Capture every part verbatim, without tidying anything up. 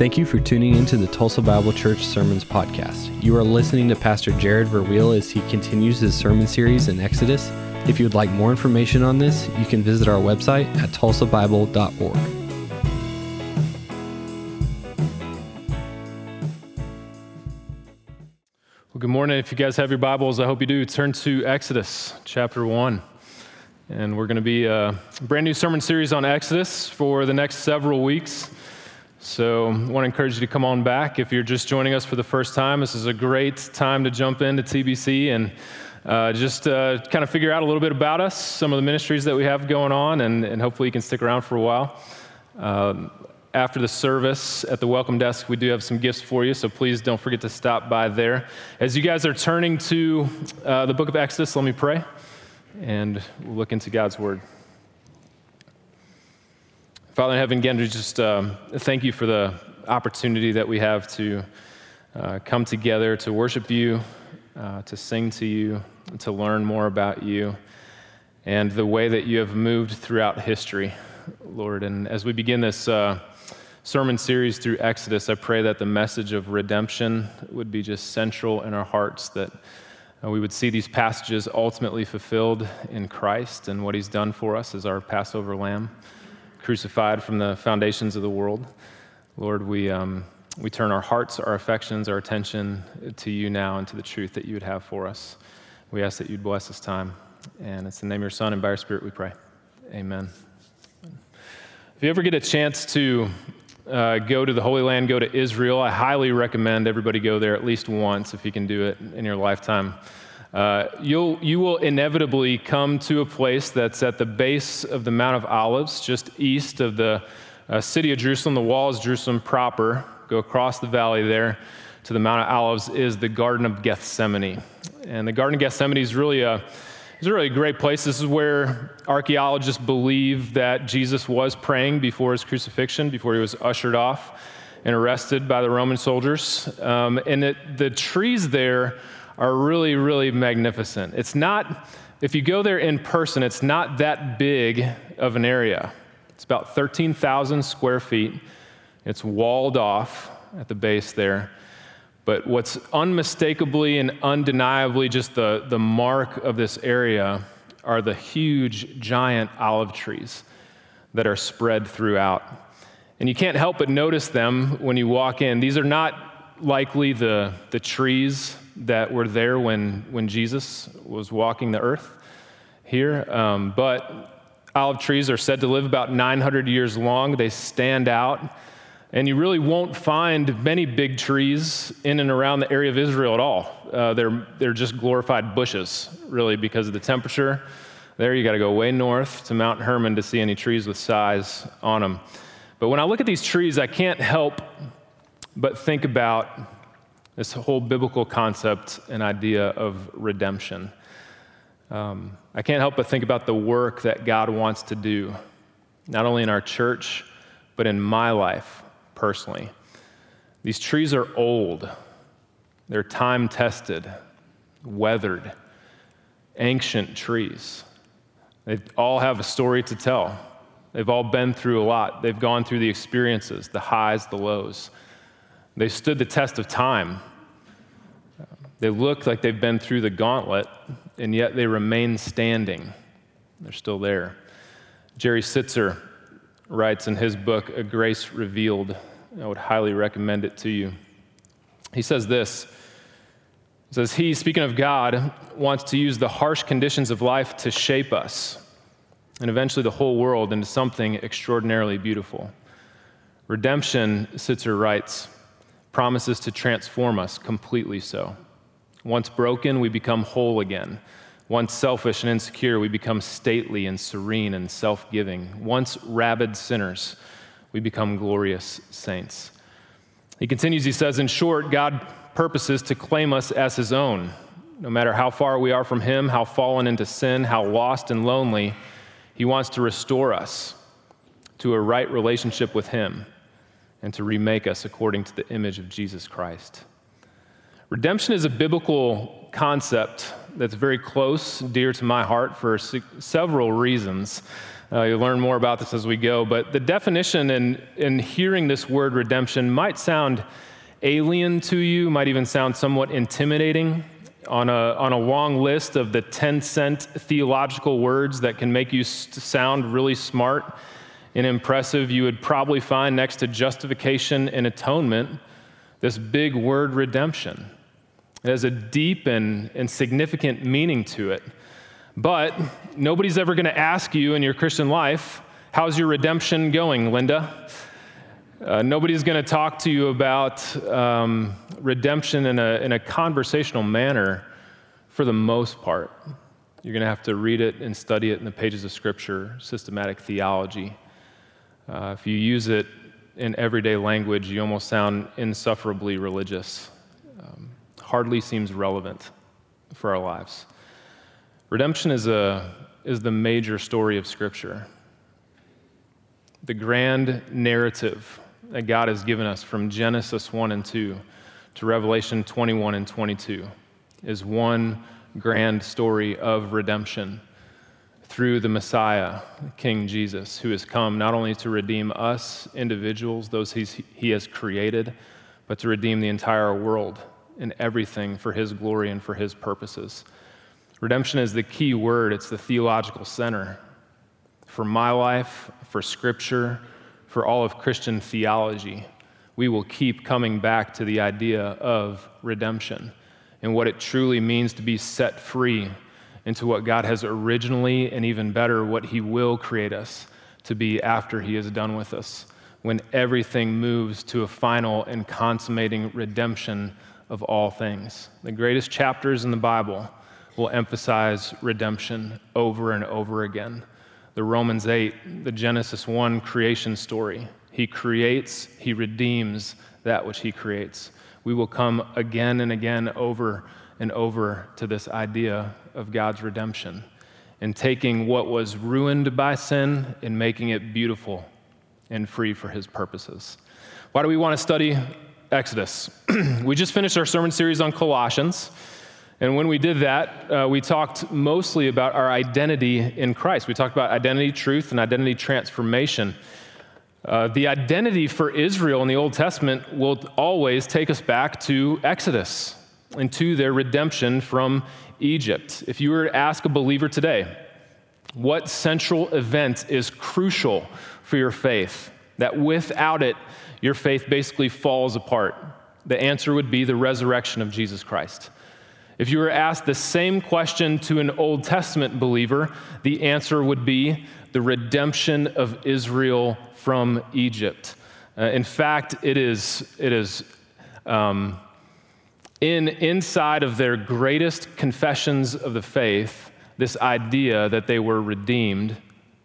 Thank you for tuning into the Tulsa Bible Church Sermons Podcast. You are listening to Pastor Jared Verweel as he continues his sermon series in Exodus. If you would like more information on this, you can visit our website at tulsa bible dot org. Good morning. If you guys have your Bibles, I hope you do, turn to Exodus chapter one. And we're going to be a brand new sermon series on Exodus for the next several weeks. So I want to encourage you to come on back. If you're just joining us for the first time, this is a great time to jump into T B C and uh, just uh, kind of figure out a little bit about us, some of the ministries that we have going on, and, and hopefully you can stick around for a while. Uh, After the service at the welcome desk, we do have some gifts for you, so please don't forget to stop by there. As you guys are turning to uh, the book of Exodus, let me pray, and we'll look into God's word. Father in heaven, again, we just uh, thank you for the opportunity that we have to uh, come together to worship you, uh, to sing to you, to learn more about you, and the way that you have moved throughout history, Lord. And as we begin this uh, sermon series through Exodus, I pray that the message of redemption would be just central in our hearts, that we would see these passages ultimately fulfilled in Christ and what he's done for us as our Passover lamb, crucified from the foundations of the world. Lord, we um, we turn our hearts, our affections, our attention to you now and to the truth that you would have for us. We ask that you'd bless this time. And it's in the name of your Son and by your Spirit we pray. Amen. If you ever get a chance to uh, go to the Holy Land, go to Israel, I highly recommend everybody go there at least once if you can do it in your lifetime. Uh, you'll, you will inevitably come to a place that's at the base of the Mount of Olives, just east of the uh, city of Jerusalem. The wall is Jerusalem proper. Go across the valley there to the Mount of Olives is the Garden of Gethsemane. And the Garden of Gethsemane is really a It's a really great place. This is where archaeologists believe that Jesus was praying before his crucifixion, before he was ushered off and arrested by the Roman soldiers. Um, and it, the trees there are really, really magnificent. It's not, if you go there in person, it's not that big of an area. It's about thirteen thousand square feet. It's walled off at the base there. But what's unmistakably and undeniably just the, the mark of this area are the huge, giant olive trees that are spread throughout. And you can't help but notice them when you walk in. These are not likely the, the trees that were there when, when Jesus was walking the earth here. Um, but olive trees are said to live about nine hundred years long. They stand out. And you really won't find many big trees in and around the area of Israel at all. Uh, they're they're just glorified bushes, really, because of the temperature. There you got to go way north to Mount Hermon to see any trees with size on them. But when I look at these trees, I can't help but think about this whole biblical concept and idea of redemption. Um, I can't help but think about the work that God wants to do, not only in our church, but in my life. Personally, these trees are old, they're time-tested, weathered, ancient trees. They all have a story to tell. They've all been through a lot. They've gone through the experiences, the highs, the lows. They've stood the test of time. They look like they've been through the gauntlet, and yet they remain standing. They're still there. Jerry Sitzer writes in his book, A Grace Revealed. I would highly recommend it to you. He says this. He says, he, speaking of God, wants to use the harsh conditions of life to shape us and eventually the whole world into something extraordinarily beautiful. Redemption, Sitzer writes, promises to transform us completely so. Once broken, we become whole again. Once selfish and insecure, we become stately and serene and self-giving. Once rabid sinners, we become glorious saints. He continues, he says, in short, God purposes to claim us as his own. No matter how far we are from him, how fallen into sin, how lost and lonely, he wants to restore us to a right relationship with him and to remake us according to the image of Jesus Christ. Redemption is a biblical concept that's very close, dear to my heart for several reasons. Uh, you'll learn more about this as we go, but the definition in, in hearing this word redemption might sound alien to you, might even sound somewhat intimidating on a, on a long list of the ten cent theological words that can make you sound really smart and impressive. You would probably find next to justification and atonement, this big word redemption. It has a deep and, and significant meaning to it. But nobody's ever going to ask you in your Christian life, how's your redemption going, Linda? Uh, nobody's going to talk to you about um, redemption in a, in a conversational manner for the most part. You're going to have to read it and study it in the pages of Scripture, systematic theology. Uh, if you use it in everyday language, you almost sound insufferably religious. Um, hardly seems relevant for our lives. Redemption is a is the major story of Scripture, the grand narrative that God has given us from Genesis one and two to Revelation twenty-one and twenty-two is one grand story of redemption through the Messiah, King Jesus, who has come not only to redeem us individuals, those he's, he has created, but to redeem the entire world and everything for his glory and for his purposes. Redemption is the key word. It's the theological center for my life, for Scripture, for all of Christian theology. We will keep coming back to the idea of redemption and what it truly means to be set free into what God has originally, and even better, what he will create us to be after he is done with us, when everything moves to a final and consummating redemption of all things. The greatest chapters in the Bible will emphasize redemption over and over again. The Romans eight, the Genesis one creation story. He creates, he redeems that which he creates. We will come again and again over and over to this idea of God's redemption and taking what was ruined by sin and making it beautiful and free for his purposes. Why do we want to study Exodus? We just finished our sermon series on Colossians. And when we did that, uh, we talked mostly about our identity in Christ. We talked about identity, truth, and identity transformation. Uh, the identity for Israel in the Old Testament will always take us back to Exodus and to their redemption from Egypt. If you were to ask a believer today, what central event is crucial for your faith, that without it, your faith basically falls apart, the answer would be the resurrection of Jesus Christ. If you were asked the same question to an Old Testament believer, the answer would be the redemption of Israel from Egypt. Uh, in fact, it is it is um, in inside of their greatest confessions of the faith, this idea that they were redeemed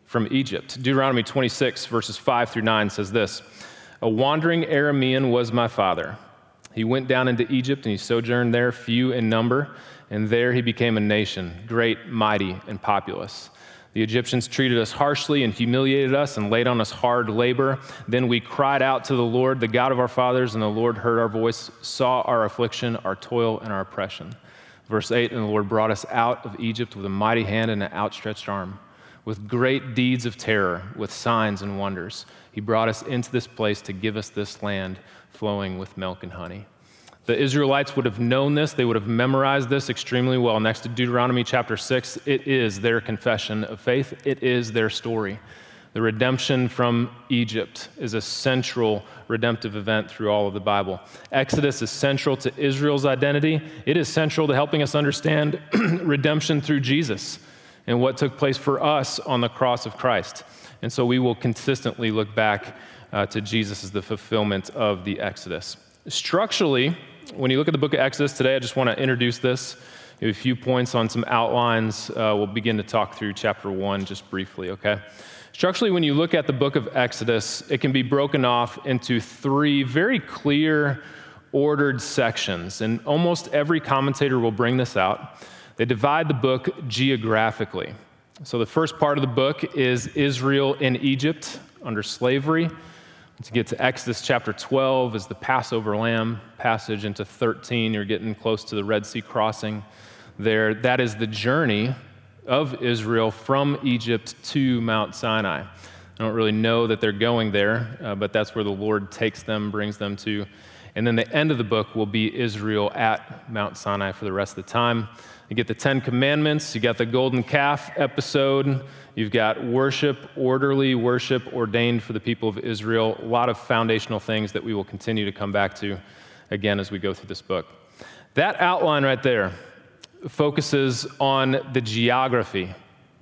from Egypt. Deuteronomy twenty-six, verses five through nine says this, "A wandering Aramean was my father. He went down into Egypt, and he sojourned there, few in number, and there he became a nation, great, mighty, and populous. The Egyptians treated us harshly and humiliated us and laid on us hard labor. Then we cried out to the Lord, the God of our fathers, and the Lord heard our voice, saw our affliction, our toil, and our oppression." Verse eight, "And the Lord brought us out of Egypt with a mighty hand and an outstretched arm, with great deeds of terror, with signs and wonders. He brought us into this place to give us this land flowing with milk and honey." The Israelites would have known this. They would have memorized this extremely well. Next to Deuteronomy chapter six, it is their confession of faith. It is their story. The redemption from Egypt is a central redemptive event through all of the Bible. Exodus is central to Israel's identity. It is central to helping us understand redemption through Jesus and what took place for us on the cross of Christ. And so we will consistently look back uh, to Jesus as the fulfillment of the Exodus. Structurally, when you look at the book of Exodus today, I just want to introduce this, a few points on some outlines. Uh, we'll begin to talk through chapter one just briefly, okay? Structurally, when you look at the book of Exodus, it can be broken off into three very clear, ordered sections. And almost every commentator will bring this out. They divide the book geographically. So the first part of the book is Israel in Egypt under slavery. To get to Exodus chapter twelve is the Passover lamb passage into thirteen. You're getting close to the Red Sea crossing there. That is the journey of Israel from Egypt to Mount Sinai. I don't really know that they're going there, uh, but that's where the Lord takes them, brings them to. And then the end of the book will be Israel at Mount Sinai for the rest of the time. You get the Ten Commandments, you got the golden calf episode, you've got worship, orderly worship ordained for the people of Israel, a lot of foundational things that we will continue to come back to again as we go through this book. That outline right there focuses on the geography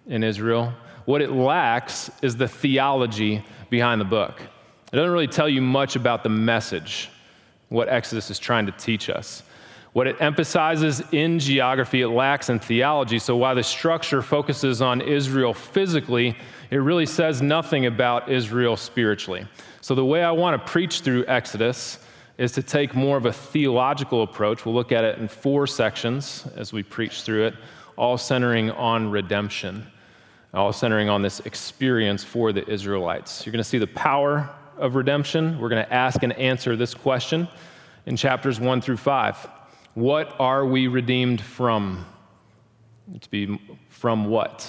in Israel. What it lacks is the theology behind the book. It doesn't really tell you much about the message, what Exodus is trying to teach us. What it emphasizes in geography, it lacks in theology. So while the structure focuses on Israel physically, it really says nothing about Israel spiritually. So the way I want to preach through Exodus is to take more of a theological approach. We'll look at it in four sections as we preach through it, all centering on redemption, all centering on this experience for the Israelites. You're going to see the power of redemption. We're going to ask and answer this question in chapters one through five. What are we redeemed from? To be from what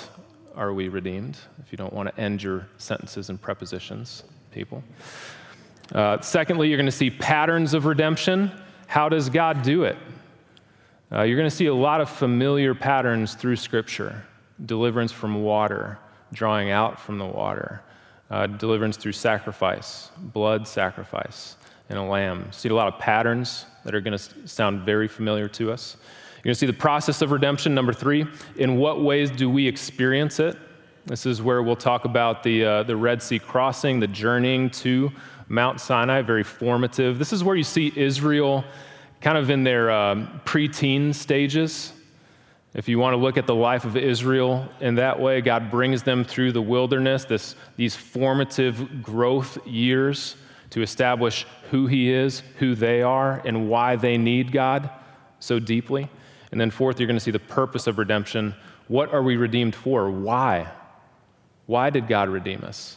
are we redeemed? If you don't want to end your sentences and prepositions, people. Uh, secondly, you're going to see patterns of redemption. How does God do it? Uh, you're going to see a lot of familiar patterns through Scripture. Deliverance from water, drawing out from the water. Uh, deliverance through sacrifice, blood sacrifice, and a lamb. See a lot of patterns that are going to sound very familiar to us. You're going to see the process of redemption, number three. In what ways do we experience it? This is where we'll talk about the uh, the Red Sea crossing, the journeying to Mount Sinai, very formative. This is where you see Israel kind of in their um, preteen stages. If you want to look at the life of Israel in that way, God brings them through the wilderness, this these formative growth years, to establish who he is, who they are, and why they need God so deeply. And then fourth, you're going to see the purpose of redemption. What are we redeemed for? Why? Why did God redeem us?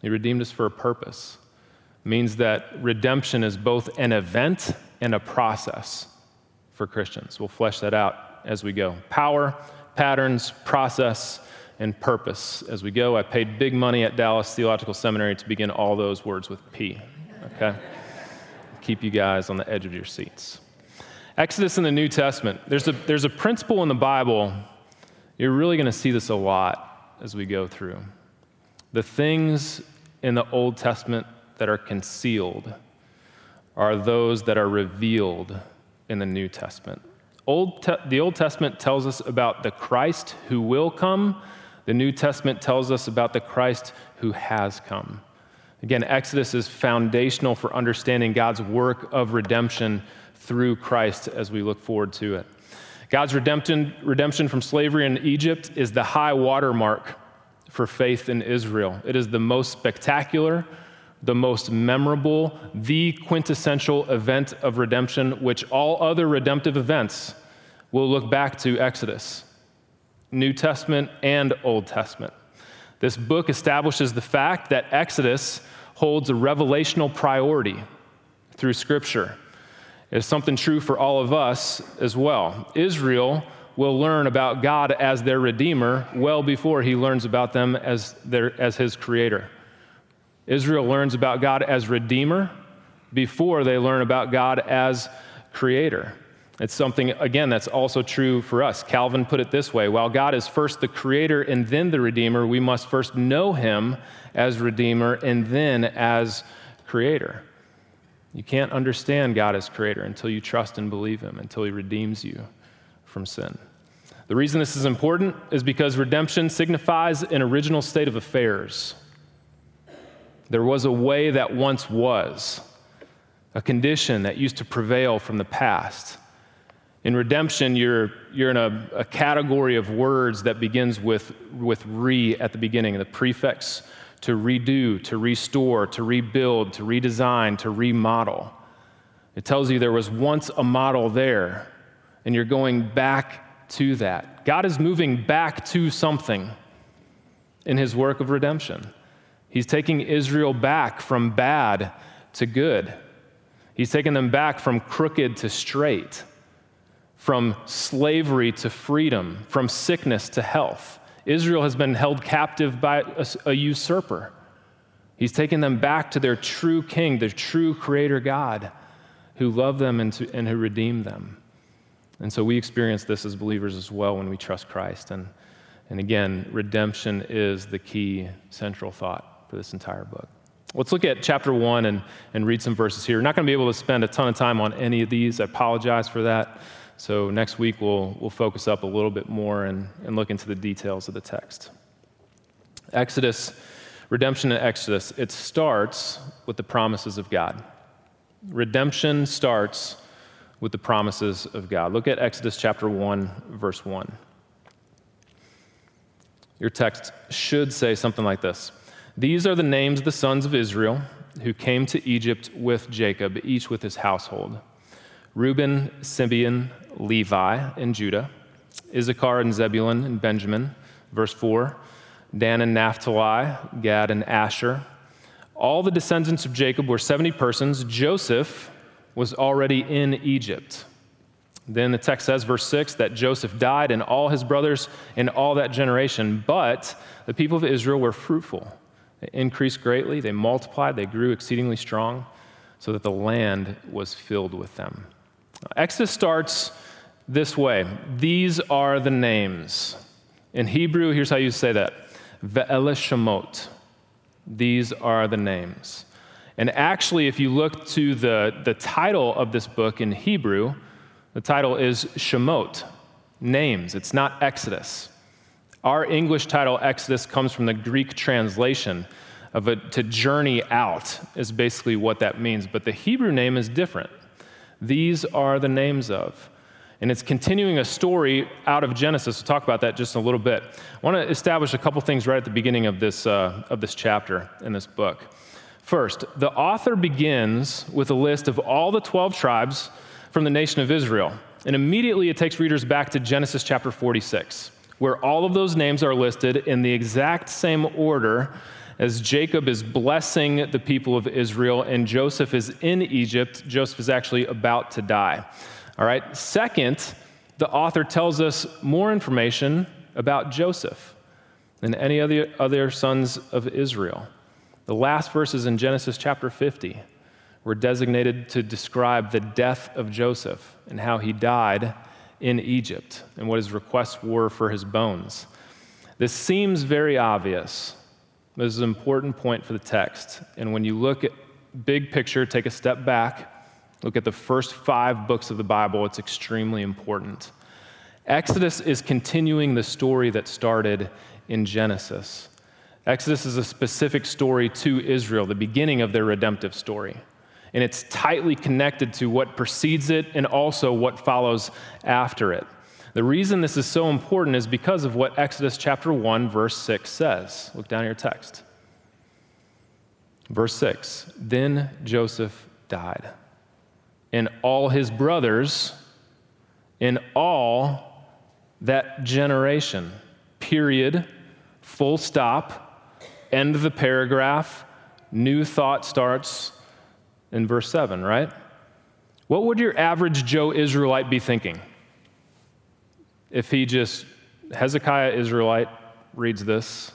He redeemed us for a purpose. It means that redemption is both an event and a process for Christians. We'll flesh that out as we go. Power, patterns, process, and purpose as we go. I paid big money at Dallas Theological Seminary to begin all those words with P, okay? Keep you guys on the edge of your seats. Exodus in the New Testament. There's a, there's a principle in the Bible. You're really going to see this a lot as we go through. The things in the Old Testament that are concealed are those that are revealed in the New Testament. Old Te- the Old Testament tells us about the Christ who will come. The New Testament tells us about the Christ who has come. Again, Exodus is foundational for understanding God's work of redemption through Christ as we look forward to it. God's redemption, redemption from slavery in Egypt is the high water mark for faith in Israel. It is the most spectacular, the most memorable, the quintessential event of redemption, which all other redemptive events will look back to Exodus, New Testament and Old Testament. This book establishes the fact that Exodus holds a revelational priority through Scripture. It's something true for all of us as well. Israel will learn about God as their Redeemer well before he learns about them as their, as his Creator. Israel learns about God as Redeemer before they learn about God as Creator. It's something, again, that's also true for us. Calvin put it this way: while God is first the Creator and then the Redeemer, we must first know him as Redeemer and then as Creator. You can't understand God as Creator until you trust and believe him, until he redeems you from sin. The reason this is important is because redemption signifies an original state of affairs. There was a way that once was, a condition that used to prevail from the past. In redemption, you're you're in a, a category of words that begins with, with re at the beginning, the prefix to redo, to restore, to rebuild, to redesign, to remodel. It tells you there was once a model there, and you're going back to that. God is moving back to something in his work of redemption. He's taking Israel back from bad to good. He's taking them back from crooked to straight. from slavery to freedom, from sickness to health. Israel has been held captive by a, a usurper. He's taken them back to their true king, their true creator God, who loved them and, to, and who redeemed them. And so we experience this as believers as well when we trust Christ. And, and again, redemption is the key central thought for this entire book. Let's look at chapter one and, and read some verses here. We're not going to be able to spend a ton of time on any of these. I apologize for that. So next week we'll we'll focus up a little bit more and, and look into the details of the text. Exodus, redemption in Exodus. It starts with the promises of God. Redemption starts with the promises of God. Look at Exodus chapter one, verse one. Your text should say something like this. These are the names of the sons of Israel who came to Egypt with Jacob, each with his household. Reuben, Simeon, Levi, and Judah. Issachar and Zebulun and Benjamin. Verse four. Dan and Naphtali, Gad and Asher. All the descendants of Jacob were seventy persons. Joseph was already in Egypt. Then the text says, verse six, that Joseph died and all his brothers and all that generation. But the people of Israel were fruitful. They increased greatly. They multiplied. They grew exceedingly strong so that the land was filled with them. Exodus starts this way. These are the names. In Hebrew, here's how you say that. Ve'ele Shemot. These are the names. And actually, if you look to the, the title of this book in Hebrew, the title is Shemot, names. It's not Exodus. Our English title, Exodus, comes from the Greek translation of a, to journey out is basically what that means. But the Hebrew name is different. These are the names of. And it's continuing a story out of Genesis. We'll talk about that just in a little bit. I want to establish a couple things right at the beginning of this uh, of this chapter in this book. First, the author begins with a list of all the twelve tribes from the nation of Israel. And immediately it takes readers back to Genesis chapter forty-six, where all of those names are listed in the exact same order as Jacob is blessing the people of Israel and Joseph is in Egypt. Joseph is actually about to die. All right. Second, the author tells us more information about Joseph than any other other sons of Israel. The last verses in Genesis chapter fifty were designated to describe the death of Joseph and how he died in Egypt and what his requests were for his bones. This seems very obvious. This is an important point for the text. And when you look at big picture, take a step back, look at the first five books of the Bible. It's extremely important. Exodus is continuing the story that started in Genesis. Exodus is a specific story to Israel, the beginning of their redemptive story. And it's tightly connected to what precedes it and also what follows after it. The reason this is so important is because of what Exodus chapter one, verse six says. Look down at your text. Verse six, then Joseph died, and all his brothers, and all that generation. Period, full stop, end of the paragraph, new thought starts in verse seven, right? What would your average Joe Israelite be thinking? If he just, Hezekiah Israelite reads this,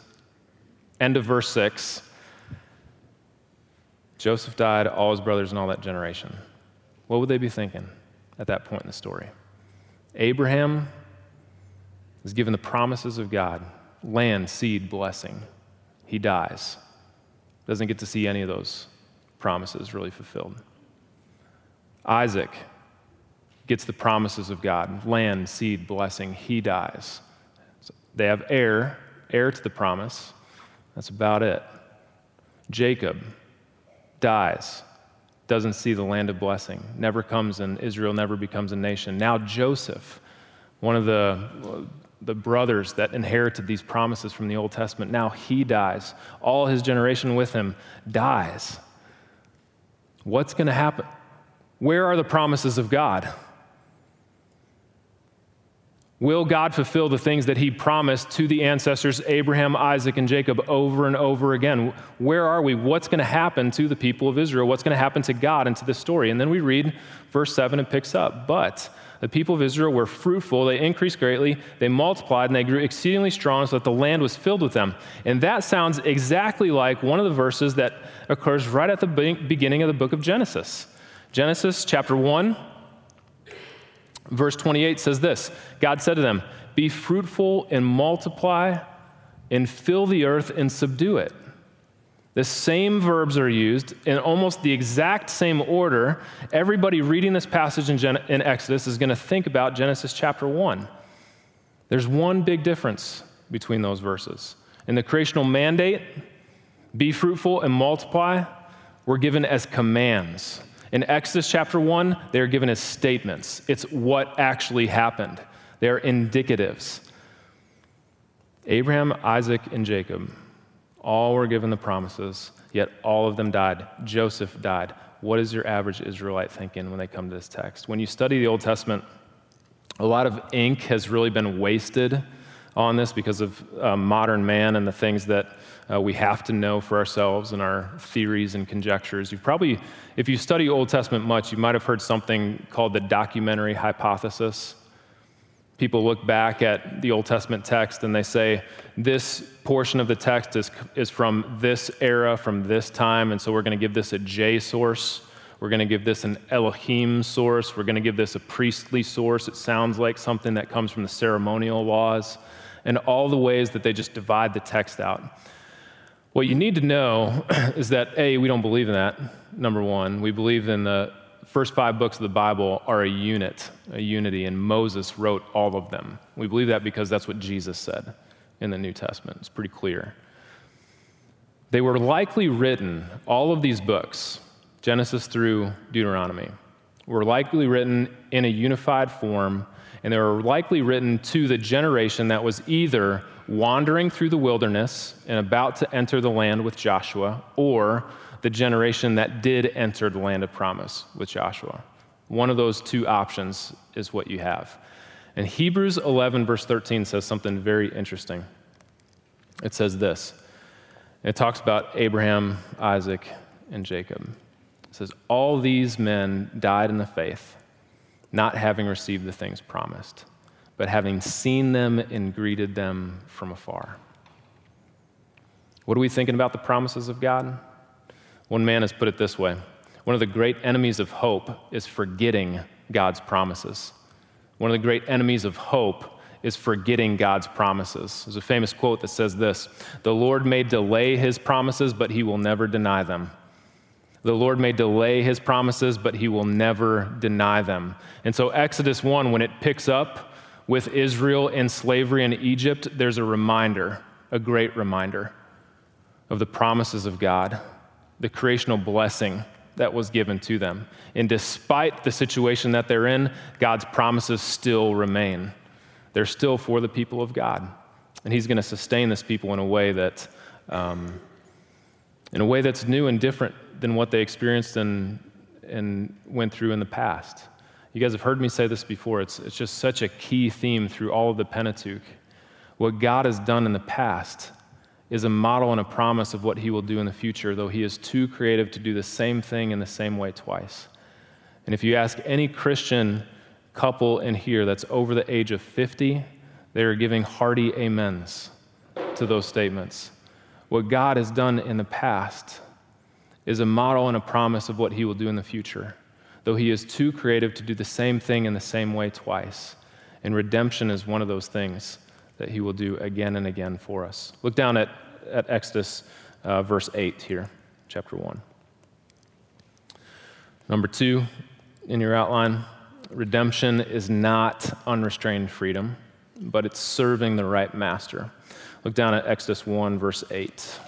end of verse six, Joseph died, all his brothers and all that generation. What would they be thinking at that point in the story? Abraham is given the promises of God, land, seed, blessing. He dies. Doesn't get to see any of those promises really fulfilled. Isaac gets the promises of God, land, seed, blessing. He dies. So they have heir, heir to the promise. That's about it. Jacob dies, doesn't see the land of blessing, never comes, and Israel never becomes a nation. Now Joseph, one of the, the brothers that inherited these promises from the Old Testament, now he dies. All his generation with him dies. What's going to happen? Where are the promises of God? Will God fulfill the things that he promised to the ancestors, Abraham, Isaac, and Jacob, over and over again? Where are we? What's going to happen to the people of Israel? What's going to happen to God and to this story? And then we read verse seven and picks up. But The people of Israel were fruitful, they increased greatly, they multiplied, and they grew exceedingly strong so that the land was filled with them. And that sounds exactly like one of the verses that occurs right at the beginning of the book of Genesis. Genesis chapter one, verse twenty-eight says this, God said to them, "Be fruitful and multiply and fill the earth and subdue it." The same verbs are used in almost the exact same order. Everybody reading this passage in, Gen- in Exodus is going to think about Genesis chapter one. There's one big difference between those verses. In the creational mandate, be fruitful and multiply, were given as commands. In Exodus chapter one, they are given as statements. It's what actually happened. They are indicatives. Abraham, Isaac, and Jacob all were given the promises, yet all of them died. Joseph died. What is your average Israelite thinking when they come to this text? When you study the Old Testament, a lot of ink has really been wasted on this because of uh, modern man and the things that uh, we have to know for ourselves and our theories and conjectures. You've probably, if you study Old Testament much, you might have heard something called the documentary hypothesis. People look back at the Old Testament text and they say, this portion of the text is is from this era, from this time, and so we're going to give this a J source. We're going to give this an Elohim source. We're going to give this a priestly source. It sounds like something that comes from the ceremonial laws, and all the ways that they just divide the text out. What you need to know is that, A, we don't believe in that, number one. We believe in the first five books of the Bible are a unit, a unity, and Moses wrote all of them. We believe that because that's what Jesus said in the New Testament. It's pretty clear. They were likely written, all of these books, Genesis through Deuteronomy, were likely written in a unified form, and they were likely written to the generation that was either wandering through the wilderness and about to enter the land with Joshua, or the generation that did enter the land of promise with Joshua. One of those two options is what you have. And Hebrews eleven, verse thirteen says something very interesting. It says this. It talks about Abraham, Isaac, and Jacob. It says, all these men died in the faith, not having received the things promised, but having seen them and greeted them from afar. What are we thinking about the promises of God? One man has put it this way. One of the great enemies of hope is forgetting God's promises. One of the great enemies of hope is forgetting God's promises. There's a famous quote that says this, "The Lord may delay his promises, but he will never deny them." The Lord may delay his promises, but he will never deny them. And so Exodus one, when it picks up with Israel in slavery in Egypt, there's a reminder, a great reminder of the promises of God, the creational blessing that was given to them. And despite the situation that they're in, God's promises still remain. They're still for the people of God. And he's going to sustain this people in a way that, um, in a way that's new and different than what they experienced and and went through in the past. You guys have heard me say this before. It's, it's just such a key theme through all of the Pentateuch. What God has done in the past is a model and a promise of what he will do in the future, though he is too creative to do the same thing in the same way twice. And if you ask any Christian couple in here that's over the age of fifty, they are giving hearty amens to those statements. What God has done in the past is a model and a promise of what he will do in the future, though he is too creative to do the same thing in the same way twice. And redemption is one of those things that he will do again and again for us. Look down at, at Exodus uh, verse eight here, chapter one. Number two in your outline, redemption is not unrestrained freedom, but it's serving the right master. Look down at Exodus one, verse eight.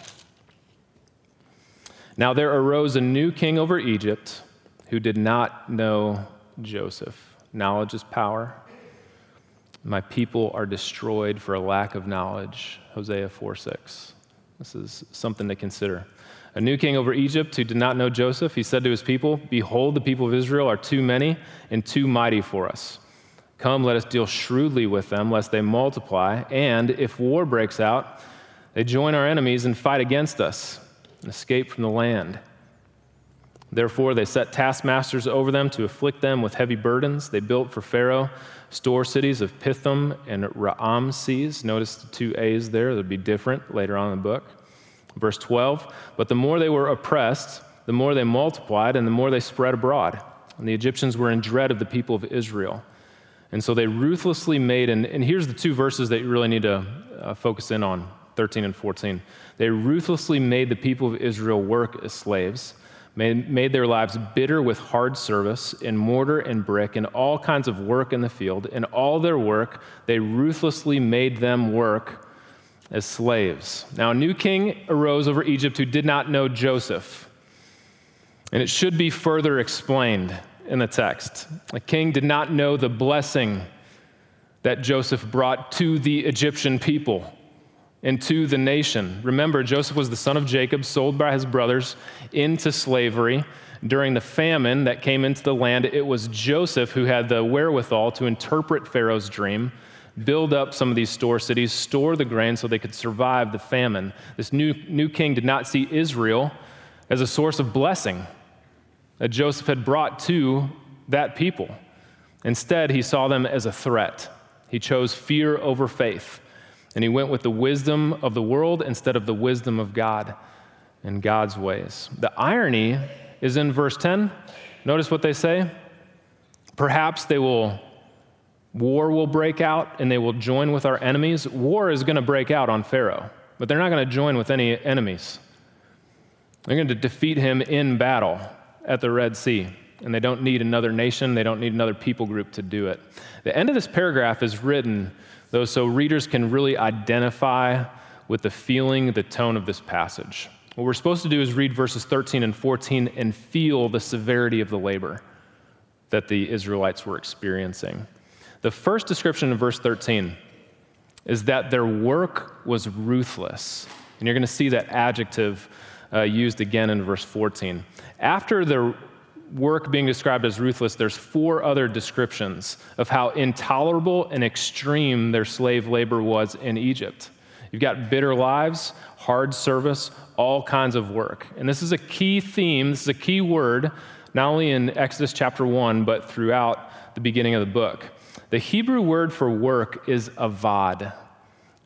Now there arose a new king over Egypt who did not know Joseph. Knowledge is power. My people are destroyed for a lack of knowledge, Hosea four six. This is something to consider. A new king over Egypt who did not know Joseph, he said to his people, "Behold, the people of Israel are too many and too mighty for us. Come, let us deal shrewdly with them, lest they multiply, and if war breaks out, they join our enemies and fight against us and escape from the land." Therefore, they set taskmasters over them to afflict them with heavy burdens. They built for Pharaoh store cities of Pithom and Raamses. Notice the two A's there. It'll be different later on in the book. Verse twelve, but the more they were oppressed, the more they multiplied and the more they spread abroad. And the Egyptians were in dread of the people of Israel. And so they ruthlessly made, and, and here's the two verses that you really need to uh, focus in on, thirteen and fourteen. They ruthlessly made the people of Israel work as slaves, made, made their lives bitter with hard service in mortar and brick and all kinds of work in the field. In all their work, they ruthlessly made them work as slaves. Now a new king arose over Egypt who did not know Joseph. And it should be further explained in the text. The king did not know the blessing that Joseph brought to the Egyptian people and to the nation. Remember, Joseph was the son of Jacob, sold by his brothers into slavery. During the famine that came into the land, it was Joseph who had the wherewithal to interpret Pharaoh's dream, build up some of these store cities, store the grain so they could survive the famine. This new, new king did not see Israel as a source of blessing that Joseph had brought to that people. Instead, he saw them as a threat. He chose fear over faith, and he went with the wisdom of the world instead of the wisdom of God and God's ways. The irony is in verse ten. Notice what they say. Perhaps they will, war will break out and they will join with our enemies. War is going to break out on Pharaoh, but they're not going to join with any enemies. They're going to defeat him in battle at the Red Sea, and they don't need another nation. They don't need another people group to do it. The end of this paragraph is written, though, so readers can really identify with the feeling, the tone of this passage. What we're supposed to do is read verses thirteen and fourteen and feel the severity of the labor that the Israelites were experiencing. The first description in verse thirteen is that their work was ruthless, and you're going to see that adjective Uh, used again in verse fourteen. After their work being described as ruthless, there's four other descriptions of how intolerable and extreme their slave labor was in Egypt. You've got bitter lives, hard service, all kinds of work. And this is a key theme, this is a key word, not only in Exodus chapter one, but throughout the beginning of the book. The Hebrew word for work is avad.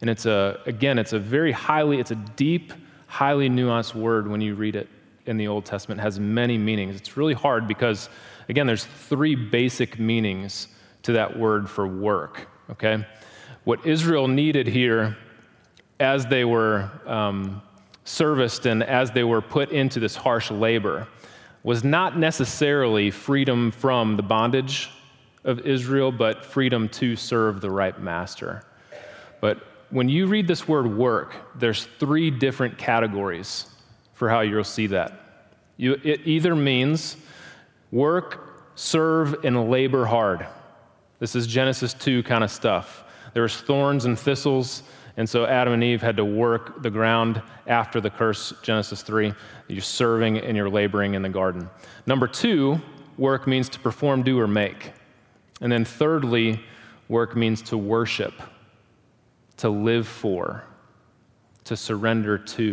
And it's a, again, it's a very highly, it's a deep, highly nuanced word when you read it in the Old Testament. It has many meanings. It's really hard because, again, there's three basic meanings to that word for work, okay? What Israel needed here as they were um, serviced and as they were put into this harsh labor was not necessarily freedom from the bondage of Israel, but freedom to serve the right master. But when you read this word work, there's three different categories for how you'll see that. You, it either means work, serve, and labor hard. This is Genesis two kind of stuff. There was thorns and thistles, and so Adam and Eve had to work the ground after the curse, Genesis three. You're serving and you're laboring in the garden. Number two, work means to perform, do, or make. And then thirdly, work means to worship, to live for, to surrender to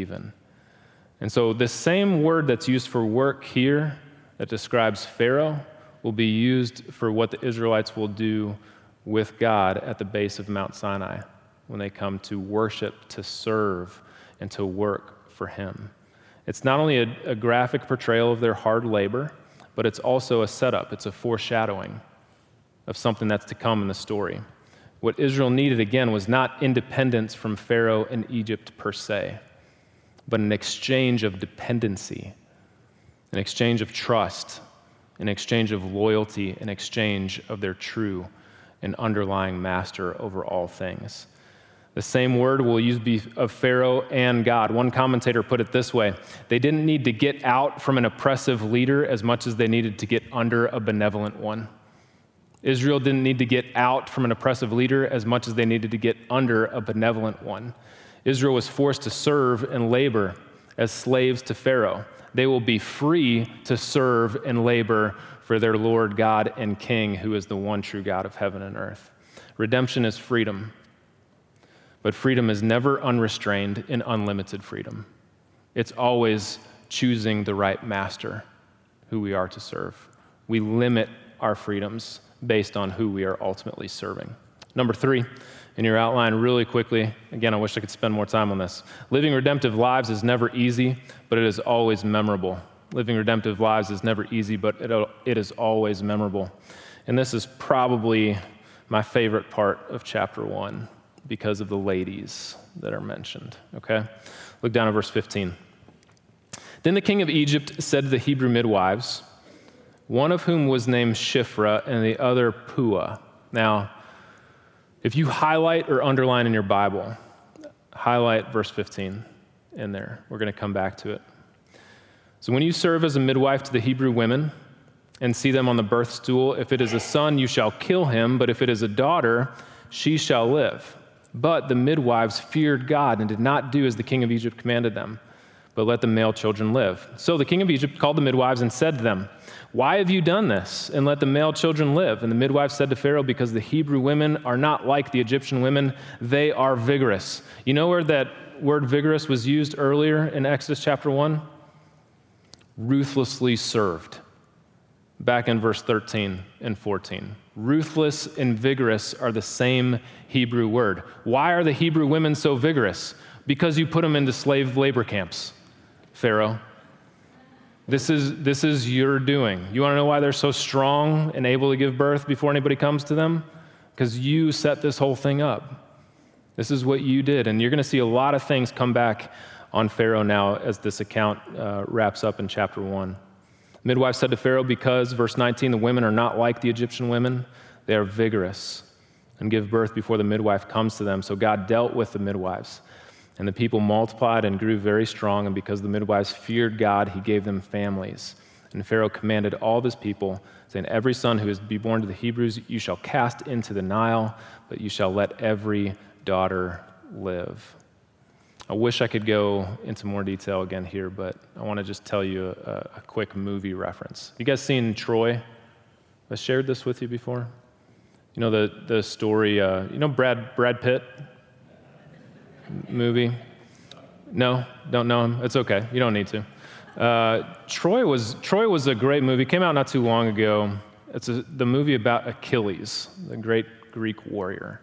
even. And so the same word that's used for work here that describes Pharaoh will be used for what the Israelites will do with God at the base of Mount Sinai when they come to worship, to serve, and to work for him. It's not only a, a graphic portrayal of their hard labor, but it's also a setup. It's a foreshadowing of something that's to come in the story. What Israel needed, again, was not independence from Pharaoh and Egypt per se, but an exchange of dependency, an exchange of trust, an exchange of loyalty, an exchange of their true and underlying master over all things. The same word will use be of Pharaoh and God. One commentator put it this way: they didn't need to get out from an oppressive leader as much as they needed to get under a benevolent one. Israel didn't need to get out from an oppressive leader as much as they needed to get under a benevolent one. Israel was forced to serve and labor as slaves to Pharaoh. They will be free to serve and labor for their Lord God and King, who is the one true God of heaven and earth. Redemption is freedom, but freedom is never unrestrained and unlimited freedom. It's always choosing the right master who we are to serve. We limit our freedoms based on who we are ultimately serving. Number three, in your outline really quickly, again, I wish I could spend more time on this. Living redemptive lives is never easy, but it is always memorable. Living redemptive lives is never easy, but it it is always memorable. And this is probably my favorite part of chapter one because of the ladies that are mentioned, okay? Look down at verse fifteen. Then the king of Egypt said to the Hebrew midwives, one of whom was named Shiphrah and the other Pua. Now, if you highlight or underline in your Bible, highlight verse fifteen in there. We're going to come back to it. So when you serve as a midwife to the Hebrew women and see them on the birth stool, if it is a son, you shall kill him, but if it is a daughter, she shall live. But the midwives feared God and did not do as the king of Egypt commanded them, but let the male children live. So the king of Egypt called the midwives and said to them, why have you done this? And let the male children live. And the midwife said to Pharaoh, because the Hebrew women are not like the Egyptian women. They are vigorous. You know where that word vigorous was used earlier in Exodus chapter one? Ruthlessly served. Back in verse thirteen and fourteen. Ruthless and vigorous are the same Hebrew word. Why are the Hebrew women so vigorous? Because you put them into slave labor camps, Pharaoh. This is this is your doing. You want to know why they're so strong and able to give birth before anybody comes to them? Because you set this whole thing up. This is what you did. And you're going to see a lot of things come back on Pharaoh now as this account uh, wraps up in chapter one. Midwife said to Pharaoh, because, verse nineteen, the women are not like the Egyptian women. They are vigorous and give birth before the midwife comes to them. So God dealt with the midwives. And the people multiplied and grew very strong, and because the midwives feared God, he gave them families. And Pharaoh commanded all of his people, saying, every son who is to be born to the Hebrews, you shall cast into the Nile, but you shall let every daughter live. I wish I could go into more detail again here, but I want to just tell you a, a quick movie reference. You guys seen Troy? I shared this with you before. You know the the story, uh, you know Brad Brad Pitt? Movie? No, don't know him. It's okay. You don't need to. Uh, Troy was Troy was a great movie. Came out not too long ago. It's a, the movie about Achilles, the great Greek warrior.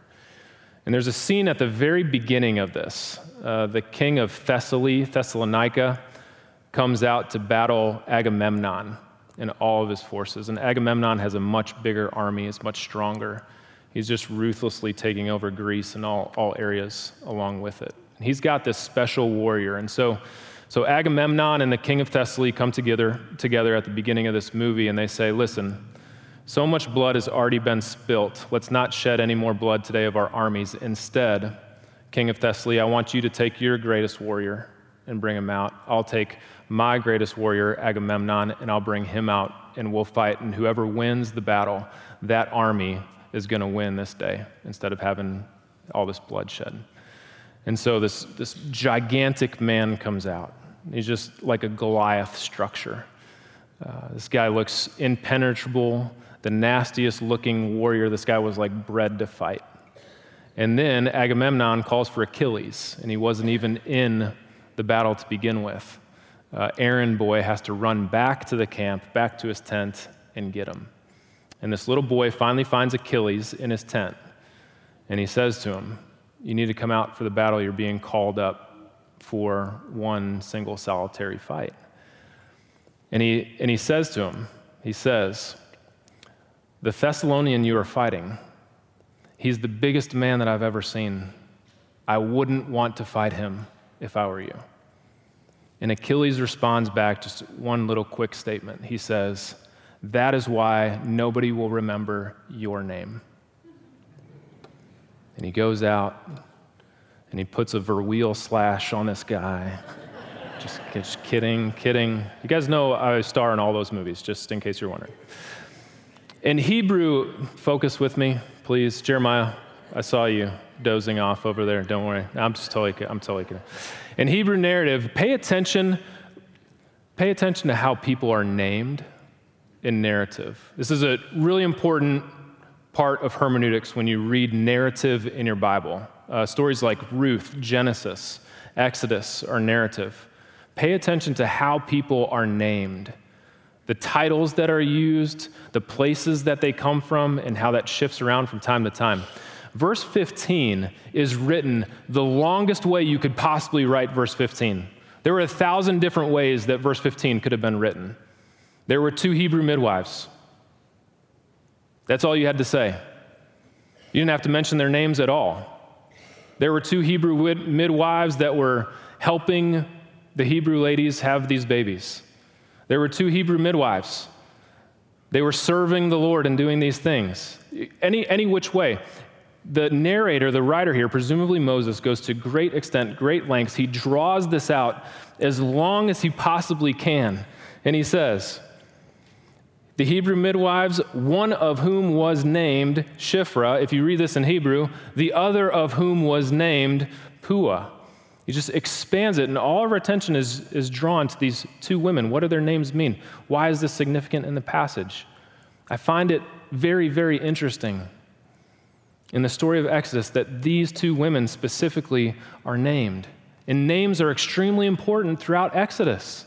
And there's a scene at the very beginning of this. Uh, the king of Thessaly, Thessalonica, comes out to battle Agamemnon and all of his forces. And Agamemnon has a much bigger army. It's much stronger. He's just ruthlessly taking over Greece and all, all areas along with it. And he's got this special warrior. And so so Agamemnon and the king of Thessaly come together, together at the beginning of this movie, and they say, listen, so much blood has already been spilt. Let's not shed any more blood today of our armies. Instead, king of Thessaly, I want you to take your greatest warrior and bring him out. I'll take my greatest warrior, Agamemnon, and I'll bring him out, and we'll fight. And whoever wins the battle, that army is going to win this day instead of having all this bloodshed. And so this, this gigantic man comes out. He's just like a Goliath structure. Uh, this guy looks impenetrable, the nastiest looking warrior. This guy was like bred to fight. And then Agamemnon calls for Achilles, and he wasn't even in the battle to begin with. Uh, errand boy has to run back to the camp, back to his tent, and get him. And this little boy finally finds Achilles in his tent. And he says to him, you need to come out for the battle. You're being called up for one single solitary fight. And he and he says to him, he says, the Thessalonian you are fighting, he's the biggest man that I've ever seen. I wouldn't want to fight him if I were you. And Achilles responds back, just one little quick statement. He says, that is why nobody will remember your name. And he goes out and he puts a Verweel slash on this guy. just, just kidding, kidding. You guys know I star in all those movies, just in case you're wondering. In Hebrew, focus with me, please. Jeremiah, I saw you dozing off over there. Don't worry. I'm just totally kidding. I'm totally kidding. In Hebrew narrative, pay attention, pay attention to how people are named in narrative. This is a really important part of hermeneutics when you read narrative in your Bible. Uh, stories like Ruth, Genesis, Exodus are narrative. Pay attention to how people are named, the titles that are used, the places that they come from, and how that shifts around from time to time. Verse fifteen is written the longest way you could possibly write verse fifteen. There were a thousand different ways that verse fifteen could have been written. There were two Hebrew midwives. That's all you had to say. You didn't have to mention their names at all. There were two Hebrew midwives that were helping the Hebrew ladies have these babies. There were two Hebrew midwives. They were serving the Lord and doing these things. Any, any which way. The narrator, the writer here, presumably Moses, goes to great extent, great lengths. He draws this out as long as he possibly can. And he says, the Hebrew midwives, one of whom was named Shiphrah, if you read this in Hebrew, the other of whom was named Pua. He just expands it, and all of our attention is, is drawn to these two women. What do their names mean? Why is this significant in the passage? I find it very, very interesting in the story of Exodus that these two women specifically are named. And names are extremely important throughout Exodus.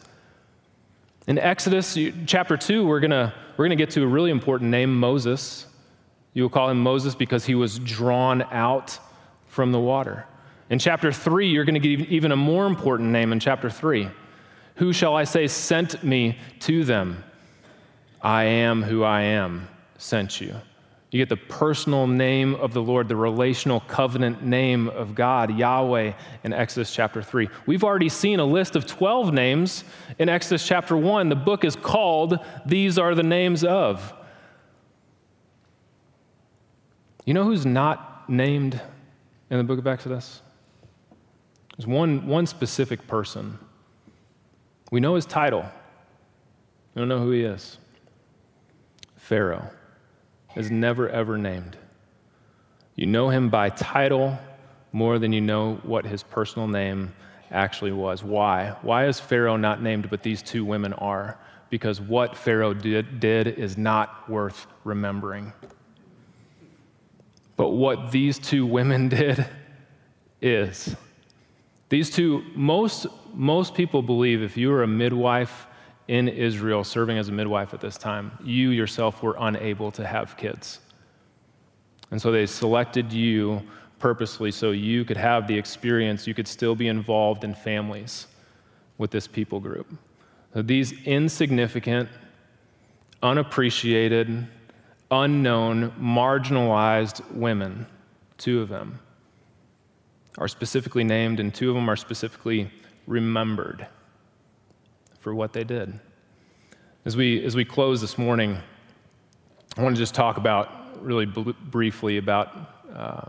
In Exodus chapter two, we're gonna we're gonna get to a really important name, Moses. You will call him Moses because he was drawn out from the water. In chapter three, you're going to get even a more important name in chapter three. Who shall I say sent me to them? I am who I am sent you. You get the personal name of the Lord, the relational covenant name of God, Yahweh, in Exodus chapter three. We've already seen a list of twelve names in Exodus chapter one. The book is called, These Are the Names Of. You know who's not named in the book of Exodus? There's one, one specific person. We know his title. We don't know who he is. Pharaoh is never, ever named. You know him by title more than you know what his personal name actually was. Why? Why is Pharaoh not named, but these two women are? Because what Pharaoh did, did is not worth remembering. But what these two women did is... These two, most most people believe if you were a midwife in Israel, serving as a midwife at this time, you yourself were unable to have kids. And so they selected you purposely so you could have the experience, you could still be involved in families with this people group. So these insignificant, unappreciated, unknown, marginalized women, two of them, are specifically named, and two of them are specifically remembered for what they did. As we as we close this morning, I want to just talk about, really bl- briefly, about uh,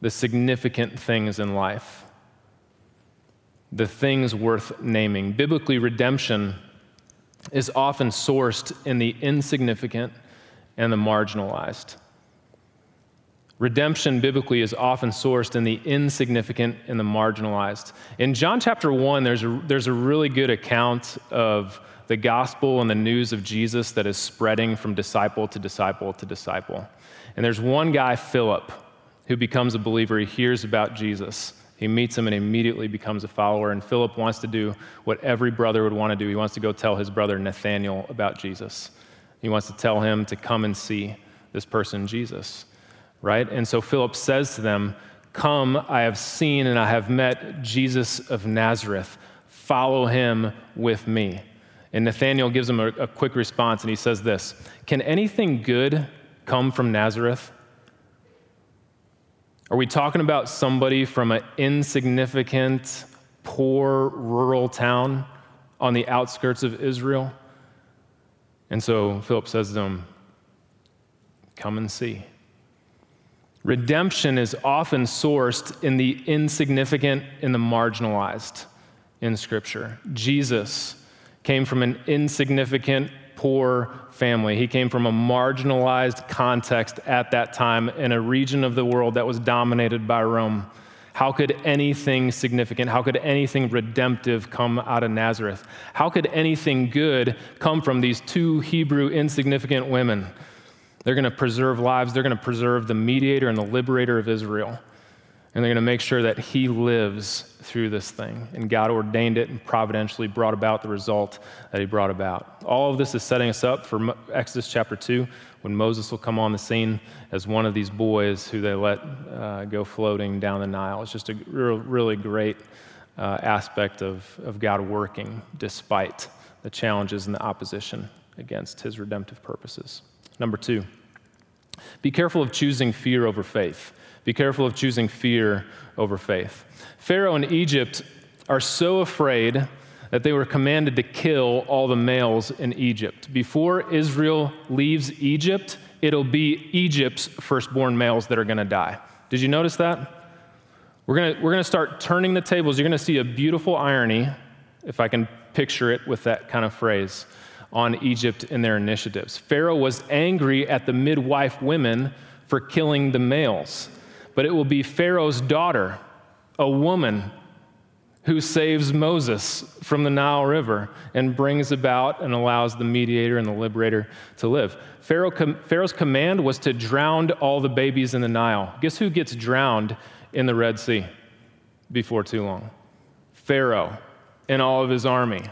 the significant things in life, the things worth naming. Biblically, redemption is often sourced in the insignificant and the marginalized. Redemption biblically is often sourced in the insignificant and the marginalized. In John chapter one, there's a, there's a really good account of the gospel and the news of Jesus that is spreading from disciple to disciple to disciple. And there's one guy, Philip, who becomes a believer. He hears about Jesus. He meets him and immediately becomes a follower. And Philip wants to do what every brother would want to do. He wants to go tell his brother Nathaniel about Jesus. He wants to tell him to come and see this person, Jesus. Right? And so Philip says to them, come, I have seen and I have met Jesus of Nazareth. Follow him with me. And Nathanael gives him a, a quick response, and he says this, can anything good come from Nazareth? Are we talking about somebody from an insignificant, poor, rural town on the outskirts of Israel? And so Philip says to him, come and see. Redemption is often sourced in the insignificant and the marginalized in Scripture. Jesus came from an insignificant, poor family. He came from a marginalized context at that time in a region of the world that was dominated by Rome. How could anything significant, how could anything redemptive come out of Nazareth? How could anything good come from these two Hebrew insignificant women? They're going to preserve lives. They're going to preserve the mediator and the liberator of Israel. And they're going to make sure that he lives through this thing. And God ordained it and providentially brought about the result that he brought about. All of this is setting us up for Exodus chapter two, when Moses will come on the scene as one of these boys who they let uh, go floating down the Nile. It's just a real, really great uh, aspect of, of God working despite the challenges and the opposition against his redemptive purposes. Number two, be careful of choosing fear over faith. Be careful of choosing fear over faith. Pharaoh and Egypt are so afraid that they were commanded to kill all the males in Egypt. Before Israel leaves Egypt, it'll be Egypt's firstborn males that are going to die. Did you notice that? We're going we're going to start turning the tables. You're going to see a beautiful irony, if I can picture it with that kind of phrase, on Egypt and their initiatives. Pharaoh was angry at the midwife women for killing the males. But it will be Pharaoh's daughter, a woman, who saves Moses from the Nile River and brings about and allows the mediator and the liberator to live. Pharaoh com- Pharaoh's command was to drown all the babies in the Nile. Guess who gets drowned in the Red Sea before too long? Pharaoh and all of his army.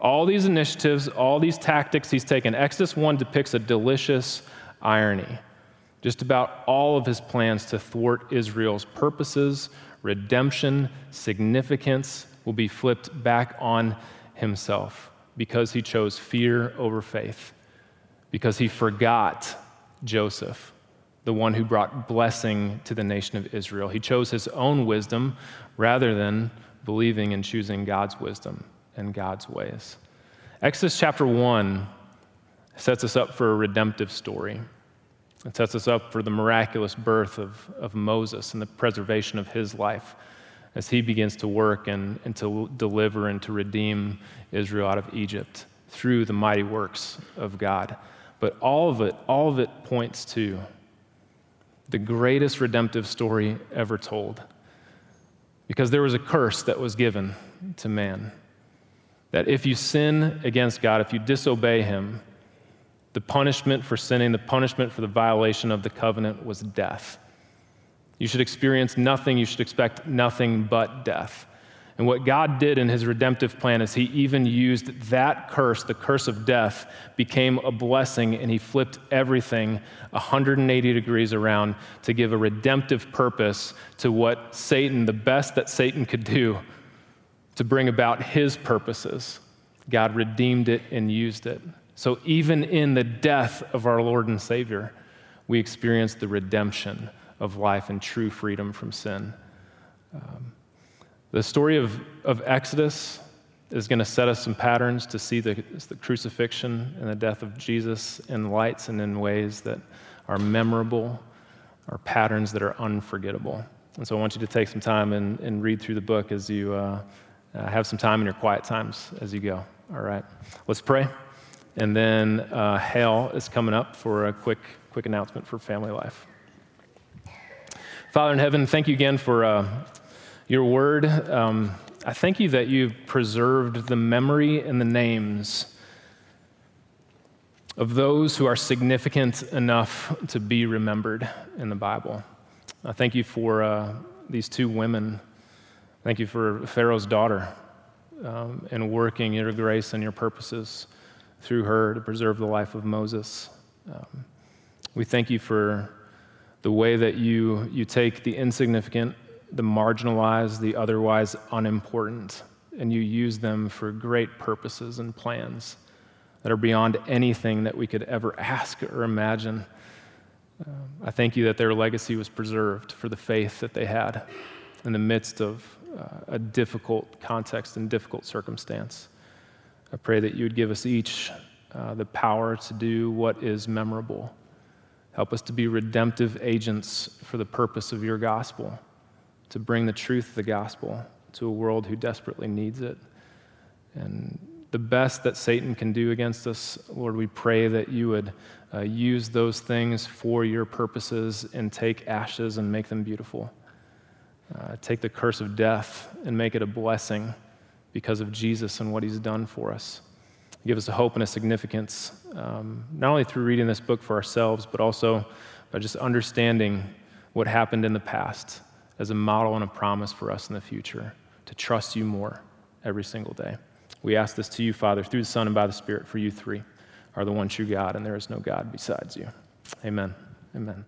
All these initiatives, all these tactics he's taken. Exodus one depicts a delicious irony. Just about all of his plans to thwart Israel's purposes, redemption, significance will be flipped back on himself because he chose fear over faith, because he forgot Joseph, the one who brought blessing to the nation of Israel. He chose his own wisdom rather than believing and choosing God's wisdom and God's ways. Exodus chapter one sets us up for a redemptive story. It sets us up for the miraculous birth of, of Moses and the preservation of his life as he begins to work and, and to deliver and to redeem Israel out of Egypt through the mighty works of God. But all of it, all of it points to the greatest redemptive story ever told, because there was a curse that was given to man, that if you sin against God, if you disobey him, the punishment for sinning, the punishment for the violation of the covenant was death. You should experience nothing, you should expect nothing but death. And what God did in his redemptive plan is he even used that curse, the curse of death, became a blessing, and he flipped everything one hundred eighty degrees around to give a redemptive purpose to what Satan, the best that Satan could do, to bring about his purposes. God redeemed it and used it. So even in the death of our Lord and Savior, we experience the redemption of life and true freedom from sin. Um, the story of, of Exodus is going to set us some patterns to see the, the crucifixion and the death of Jesus in lights and in ways that are memorable, are patterns that are unforgettable. And so I want you to take some time and, and read through the book as you uh, have some time in your quiet times as you go. All right, let's pray. And then uh, Hale is coming up for a quick quick announcement for family life. Father in heaven, thank you again for uh, your word. Um, I thank you that you've preserved the memory and the names of those who are significant enough to be remembered in the Bible. I thank you for uh, these two women. Thank you for Pharaoh's daughter um, and working your grace and your purposes through her to preserve the life of Moses. Um, we thank you for the way that you you take the insignificant, the marginalized, the otherwise unimportant, and you use them for great purposes and plans that are beyond anything that we could ever ask or imagine. Um, I thank you that their legacy was preserved for the faith that they had in the midst of uh, a difficult context and difficult circumstance. I pray that you would give us each uh, the power to do what is memorable. Help us to be redemptive agents for the purpose of your gospel, to bring the truth of the gospel to a world who desperately needs it. And the best that Satan can do against us, Lord, we pray that you would uh, use those things for your purposes and take ashes and make them beautiful. Uh, take the curse of death and make it a blessing because of Jesus and what he's done for us. Give us a hope and a significance, um, not only through reading this book for ourselves, but also by just understanding what happened in the past as a model and a promise for us in the future to trust you more every single day. We ask this to you, Father, through the Son and by the Spirit, for you three are the one true God, and there is no God besides you. Amen. Amen.